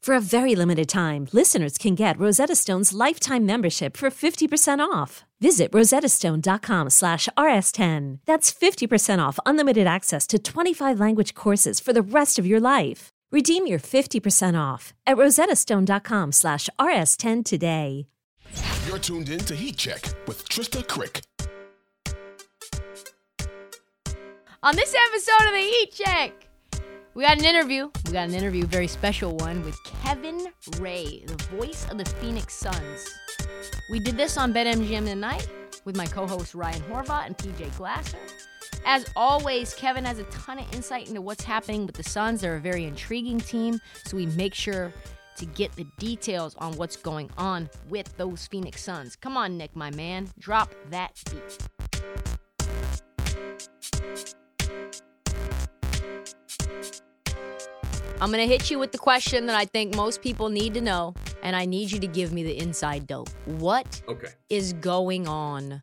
For a very limited time, listeners can get Rosetta Stone's lifetime membership for 50% off. Visit rosettastone.com/rs10. That's 50% off unlimited access to 25 language courses for the rest of your life. Redeem your 50% off at rosettastone.com/rs10 today. You're tuned in to Heat Check with Trysta Krick. On this episode of the Heat Check, we got an interview. We got an interview, very special one, with Kevin Ray, the voice of the Phoenix Suns. We did this on BetMGM tonight with my co-hosts Ryan Horvath and PJ Glasser. As always, Kevin has a ton of insight into what's happening with the Suns. They're a very intriguing team, so we make sure to get the details on what's going on with those Phoenix Suns. Come on, Nick, my man. Drop that beat. I'm going to hit you with the question that I think most people need to know, and I need you to give me the inside dope. What is going on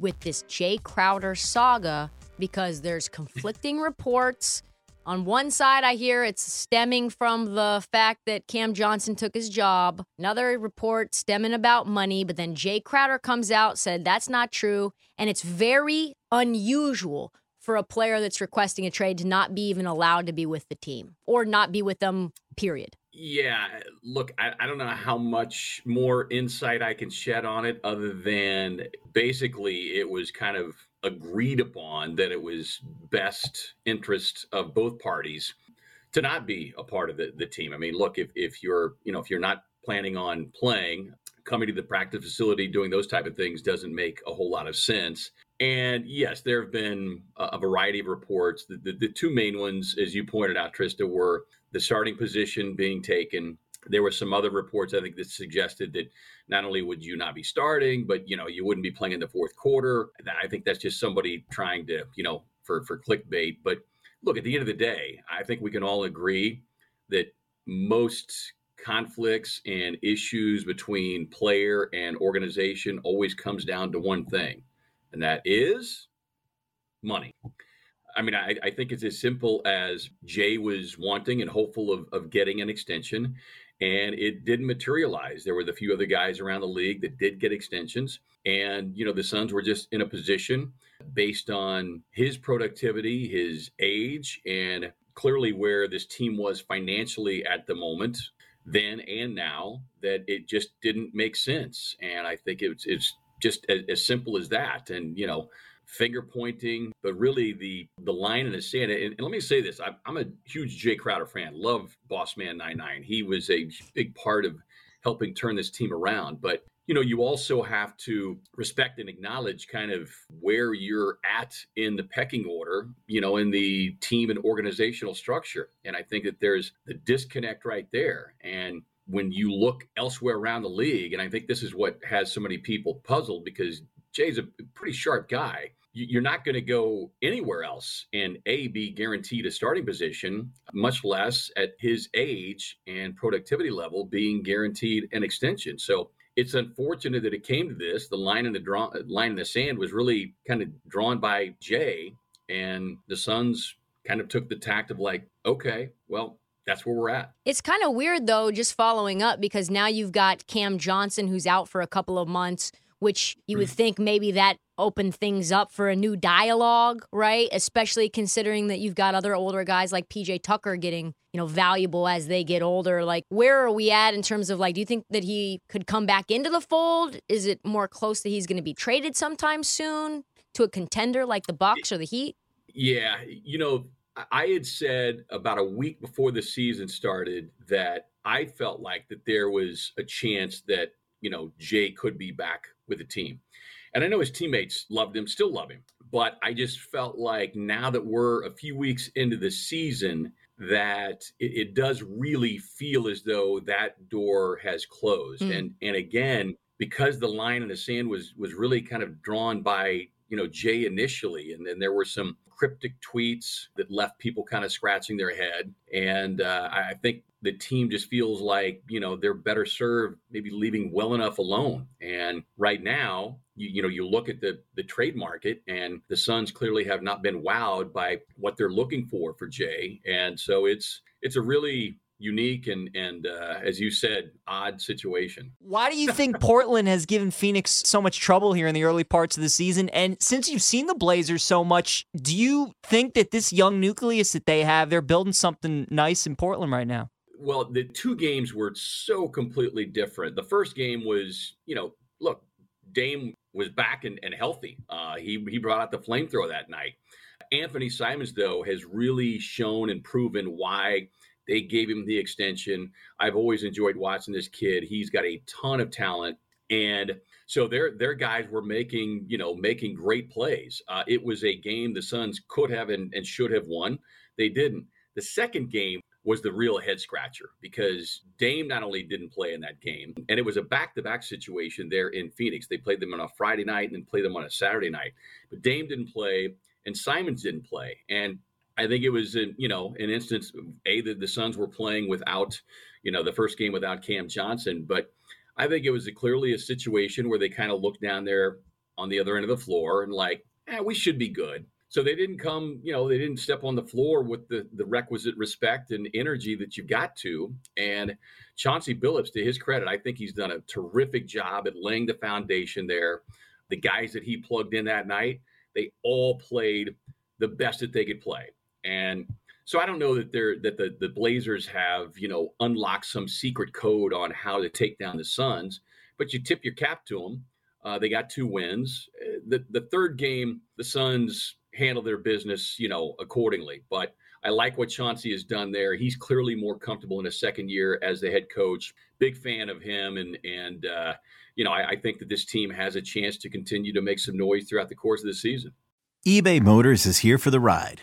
with this Jae Crowder saga? Because there's conflicting reports. On one side, I hear it's stemming from the fact that Cam Johnson took his job. Another report stemming about money, but then Jae Crowder comes out, said that's not true, and it's very unusual for a player that's requesting a trade to not be even allowed to be with the team or not be with them, period. Yeah, look, I don't know how much more insight I can shed on it other than basically it was kind of agreed upon that it was best interest of both parties to not be a part of the team. I mean, look, if you're not planning on playing, coming to the practice facility, doing those type of things doesn't make a whole lot of sense. And yes, there have been a variety of reports. The two main ones, as you pointed out, Trysta, were the starting position being taken. There were some other reports, I think, that suggested that not only would you not be starting, but, you wouldn't be playing in the fourth quarter. I think that's just somebody trying to, for clickbait. But look, at the end of the day, I think we can all agree that most conflicts and issues between player and organization always comes down to one thing. And that is money. I mean, I think it's as simple as Jae was wanting and hopeful of getting an extension, and it didn't materialize. There were the few other guys around the league that did get extensions. And, the Suns were just in a position based on his productivity, his age, and clearly where this team was financially at the moment, then and now, that it just didn't make sense. And I think it's just as simple as that. And, finger pointing, but really the line in the sand. And let me say this, I'm a huge Jae Crowder fan, love Boss Man 99. He was a big part of helping turn this team around. But, you also have to respect and acknowledge kind of where you're at in the pecking order, in the team and organizational structure. And I think that there's the disconnect right there. And when you look elsewhere around the league, and I think this is what has so many people puzzled, because Jay's a pretty sharp guy, you're not going to go anywhere else and be guaranteed a starting position, much less at his age and productivity level being guaranteed an extension. So it's unfortunate that it came to this. The line in the sand was really kind of drawn by Jay, and the Suns kind of took the tact of like, okay, well, that's where we're at. It's kind of weird, though, just following up, because now you've got Cam Johnson, who's out for a couple of months, which you would think maybe that opened things up for a new dialogue, right? Especially considering that you've got other older guys like PJ Tucker getting, valuable as they get older. Like, where are we at in terms of, like, do you think that he could come back into the fold? Is it more close that he's going to be traded sometime soon to a contender like the Bucks or the Heat? Yeah, I had said about a week before the season started that I felt like that there was a chance that, Jay could be back with the team. And I know his teammates loved him, still love him. But I just felt like now that we're a few weeks into the season, that it does really feel as though that door has closed. Mm. And again, because the line in the sand was really kind of drawn by, Jay initially, and then there were some cryptic tweets that left people kind of scratching their head. And I think the team just feels like, they're better served maybe leaving well enough alone. And right now, you look at the trade market, and the Suns clearly have not been wowed by what they're looking for Jay. And so it's a really unique and as you said, odd situation. Why do you think Portland has given Phoenix so much trouble here in the early parts of the season? And since you've seen the Blazers so much, do you think that this young nucleus that they have, they're building something nice in Portland right now? Well, the two games were so completely different. The first game was, look, Dame was back and healthy. He brought out the flamethrower that night. Anthony Simons, though, has really shown and proven why they gave him the extension. I've always enjoyed watching this kid. He's got a ton of talent. And so their guys were making great plays. It was a game the Suns could have and should have won. They didn't. The second game was the real head scratcher, because Dame not only didn't play in that game, and it was a back-to-back situation there in Phoenix. They played them on a Friday night and then played them on a Saturday night. But Dame didn't play and Simons didn't play. And I think it was, an instance, that the Suns were playing without, the first game without Cam Johnson. But I think it was clearly a situation where they kind of looked down there on the other end of the floor and like, we should be good. So they didn't come, they didn't step on the floor with the requisite respect and energy that you've got to. And Chauncey Billups, to his credit, I think he's done a terrific job at laying the foundation there. The guys that he plugged in that night, they all played the best that they could play. And so I don't know that the Blazers have, unlocked some secret code on how to take down the Suns, but you tip your cap to them. They got two wins. The third game, the Suns handle their business, accordingly. But I like what Chauncey has done there. He's clearly more comfortable in his second year as the head coach. Big fan of him. I think that this team has a chance to continue to make some noise throughout the course of the season. eBay Motors is here for the ride.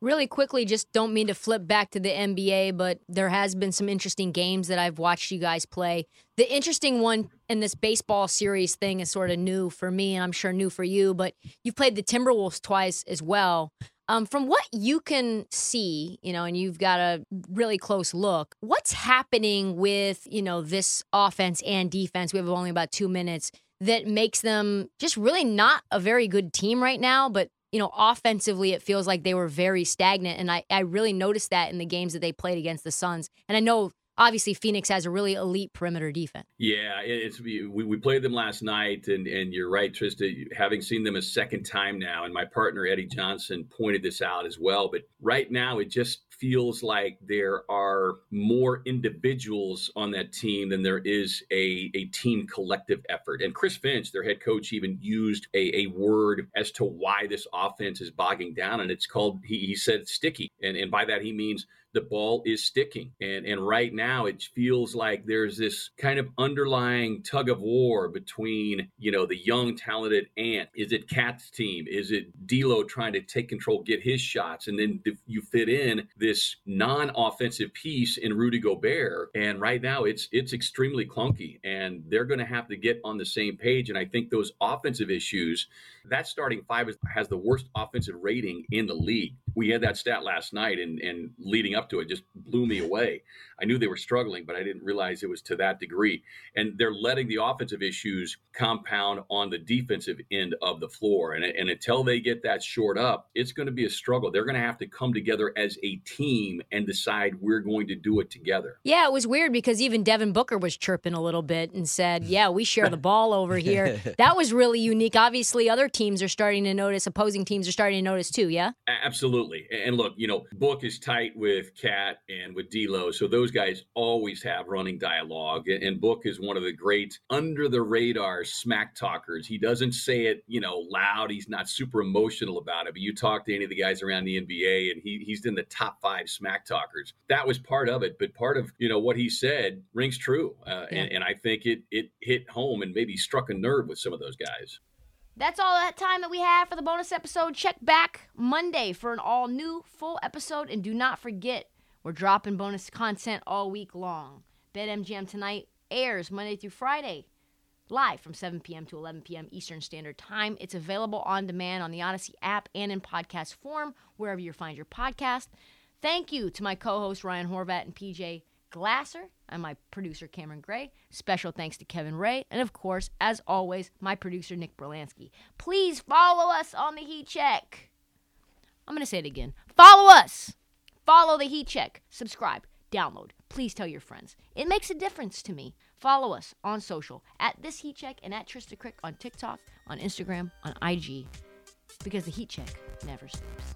Really quickly, just don't mean to flip back to the NBA, but there has been some interesting games that I've watched you guys play. The interesting one in this baseball series thing is sort of new for me, and I'm sure new for you, but you've played the Timberwolves twice as well. From what you can see, and you've got a really close look, what's happening with, this offense and defense? We have only about 2 minutes. That makes them just really not a very good team right now, but you know, offensively, it feels like they were very stagnant. And I really noticed that in the games that they played against the Suns. And I know, obviously, Phoenix has a really elite perimeter defense. Yeah, we played them last night, and you're right, Trysta, having seen them a second time now, and my partner Eddie Johnson pointed this out as well, but right now it just feels like there are more individuals on that team than there is a team collective effort. And Chris Finch, their head coach, even used a word as to why this offense is bogging down, and it's called, he said, sticky. And by that he means the ball is sticking. And right now it feels like there's this kind of underlying tug of war between, you know, the young, talented Ant. Is it Kat's team? Is it D'Lo trying to take control, get his shots? And then you fit in this non-offensive piece in Rudy Gobert. And right now it's extremely clunky, and they're going to have to get on the same page. And I think those offensive issues, that starting five has the worst offensive rating in the league. We had that stat last night, and leading up to it just blew me away. I knew they were struggling, but I didn't realize it was to that degree. And they're letting the offensive issues compound on the defensive end of the floor. And until they get that shored up, it's going to be a struggle. They're going to have to come together as a team and decide we're going to do it together. Yeah, it was weird because even Devin Booker was chirping a little bit and said, yeah, we share the ball over here. That was really unique. Obviously, other teams are starting to notice, opposing teams are starting to notice too, yeah? Absolutely. And look, you know, Book is tight with Kat and with D'Lo, so those guys always have running dialogue. And Book is one of the great under-the-radar smack talkers. He doesn't say it, you know, loud. He's not super emotional about it. But you talk to any of the guys around the NBA, and he's in the top five smack talkers. That was part of it. But part of, you know, what he said rings true. And I think it hit home and maybe struck a nerve with some of those guys. That's all that time that we have for the bonus episode. Check back Monday for an all-new full episode. And do not forget, we're dropping bonus content all week long. BetMGM Tonight airs Monday through Friday, live from 7 p.m. to 11 p.m. Eastern Standard Time. It's available on demand on the Odyssey app and in podcast form, wherever you find your podcast. Thank you to my co-hosts Ryan Horvath and PJ Glasser, and my producer Cameron Gray. Special thanks to Kevin Ray, and of course, as always, my producer Nick Berlansky. Please follow us on the Heat Check. I'm gonna say it again. Follow us. Follow the Heat Check. Subscribe. Download. Please tell your friends. It makes a difference to me. Follow us on social at This Heat Check and at Trysta Krick on TikTok, on Instagram, on IG, because the Heat Check never sleeps.